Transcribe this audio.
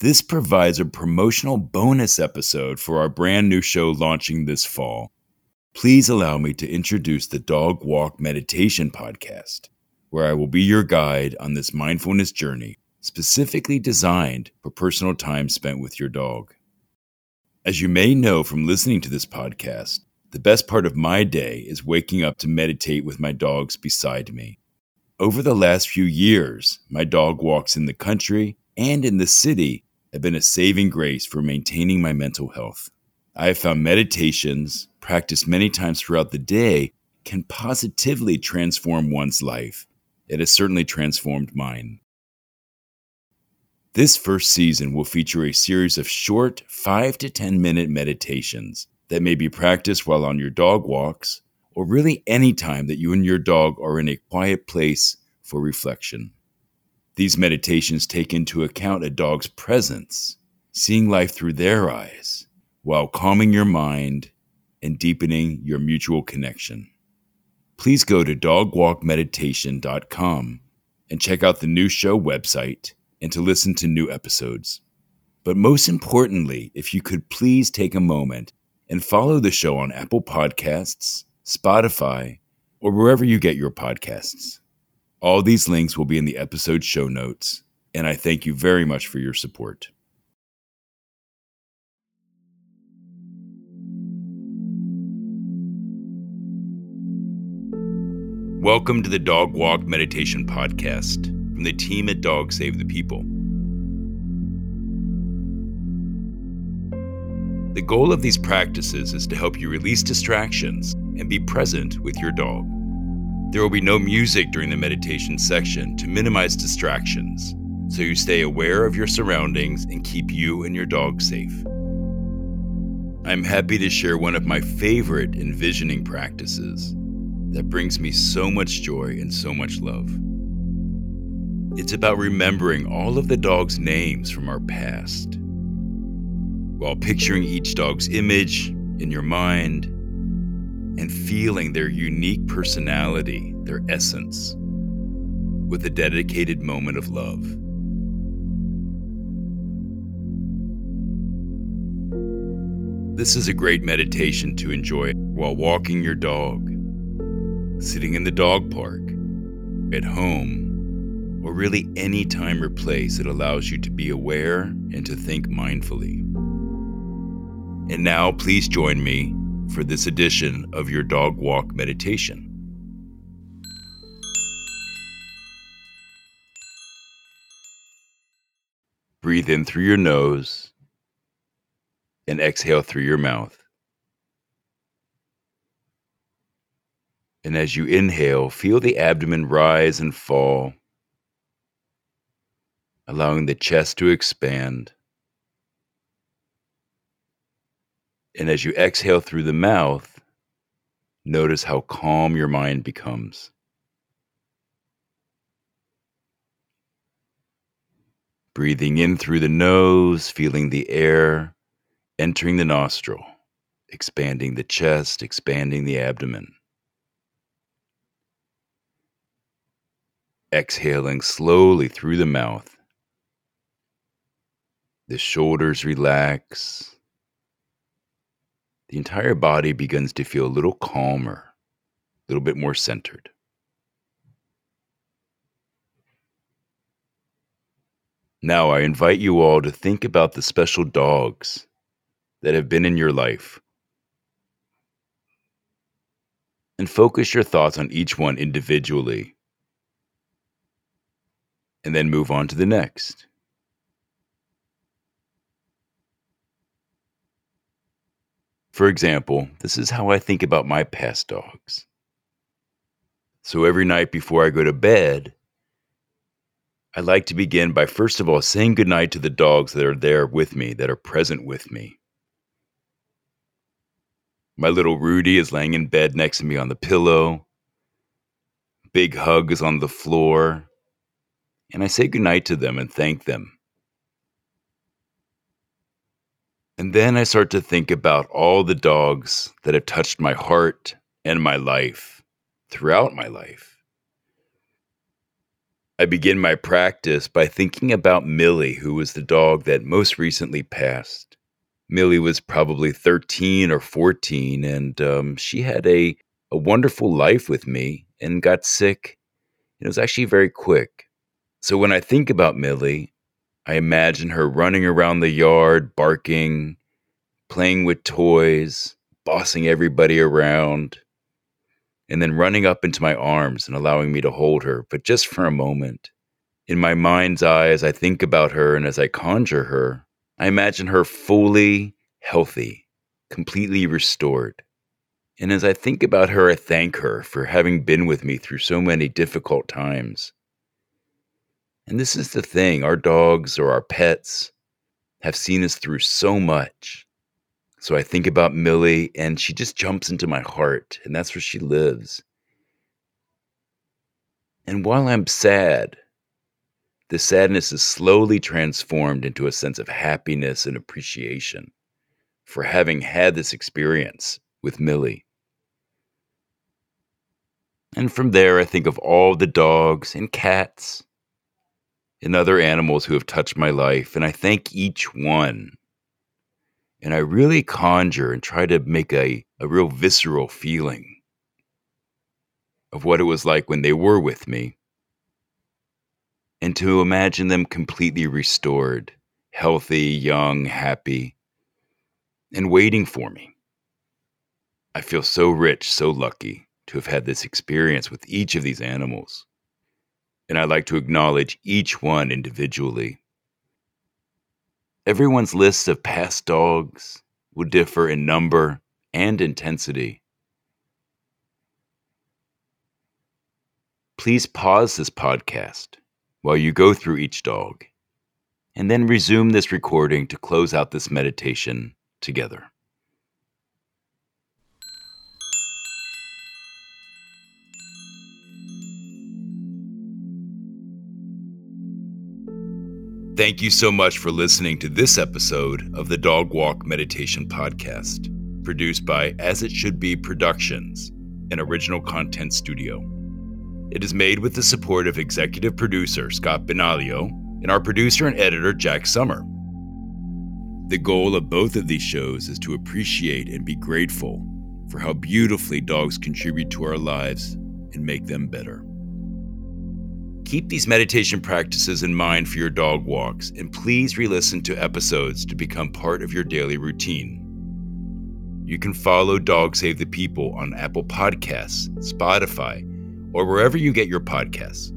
This provides a promotional bonus episode for our brand new show launching this fall. Please allow me to introduce the Dog Walk Meditation Podcast, where I will be your guide on this mindfulness journey specifically designed for personal time spent with your dog. As you may know from listening to this podcast, the best part of my day is waking up to meditate with my dogs beside me. Over the last few years, my dog walks in the country and in the city have been a saving grace for maintaining my mental health. I have found meditations, practiced many times throughout the day, can positively transform one's life. It has certainly transformed mine. This first season will feature a series of short 5 to 10 minute meditations that may be practiced while on your dog walks, or really any time that you and your dog are in a quiet place for reflection. These meditations take into account a dog's presence, seeing life through their eyes, while calming your mind and deepening your mutual connection. Please go to dogwalkmeditation.com and check out the new show website and to listen to new episodes. But most importantly, if you could please take a moment and follow the show on Apple Podcasts, Spotify, or wherever you get your podcasts. All these links will be in the episode show notes, and I thank you very much for your support. Welcome to the Dog Walk Meditation Podcast from the team at Dog Save the People. The goal of these practices is to help you release distractions and be present with your dog. There will be no music during the meditation section to minimize distractions, so you stay aware of your surroundings and keep you and your dog safe. I'm happy to share one of my favorite envisioning practices that brings me so much joy and so much love. It's about remembering all of the dog's names from our past, while picturing each dog's image in your mind and feeling their unique personality, their essence, with a dedicated moment of love. This is a great meditation to enjoy while walking your dog, sitting in the dog park, at home, or really any time or place that allows you to be aware and to think mindfully. And now, please join me for this edition of your Dog Walk Meditation. Breathe in through your nose and exhale through your mouth. And as you inhale, feel the abdomen rise and fall, allowing the chest to expand. And as you exhale through the mouth, notice how calm your mind becomes. Breathing in through the nose, feeling the air entering the nostril, expanding the chest, expanding the abdomen. Exhaling slowly through the mouth. The shoulders relax. The entire body begins to feel a little calmer, a little bit more centered. Now I invite you all to think about the special dogs that have been in your life and focus your thoughts on each one individually, and then move on to the next. For example, this is how I think about my past dogs. So every night before I go to bed, I like to begin by first of all saying goodnight to the dogs that are there with me, that are present with me. My little Rudy is laying in bed next to me on the pillow. Big Hug is on the floor. And I say goodnight to them and thank them. And then I start to think about all the dogs that have touched my heart and my life throughout my life. I begin my practice by thinking about Millie, who was the dog that most recently passed. Millie was probably 13 or 14, and she had a wonderful life with me and got sick. It was actually very quick. So when I think about Millie, I imagine her running around the yard, barking, playing with toys, bossing everybody around, and then running up into my arms and allowing me to hold her, but just for a moment. In my mind's eye, as I think about her and as I conjure her, I imagine her fully healthy, completely restored. And as I think about her, I thank her for having been with me through so many difficult times. And this is the thing, our dogs or our pets have seen us through so much. So I think about Millie, and she just jumps into my heart, and that's where she lives. And while I'm sad, the sadness is slowly transformed into a sense of happiness and appreciation for having had this experience with Millie. And from there, I think of all the dogs and cats and other animals who have touched my life, and I thank each one. And I really conjure and try to make a real visceral feeling of what it was like when they were with me. And to imagine them completely restored, healthy, young, happy, and waiting for me. I feel so rich, so lucky to have had this experience with each of these animals. And I like to acknowledge each one individually. Everyone's list of past dogs will differ in number and intensity. Please pause this podcast while you go through each dog, and then resume this recording to close out this meditation together. Thank you so much for listening to this episode of the Dog Walk Meditation Podcast, produced by As It Should Be Productions, an original content studio. It is made with the support of executive producer Scott Benaglio and our producer and editor Jack Summer. The goal of both of these shows is to appreciate and be grateful for how beautifully dogs contribute to our lives and make them better. Keep these meditation practices in mind for your dog walks, and please re-listen to episodes to become part of your daily routine. You can follow Dog Save the People on Apple Podcasts, Spotify, or wherever you get your podcasts.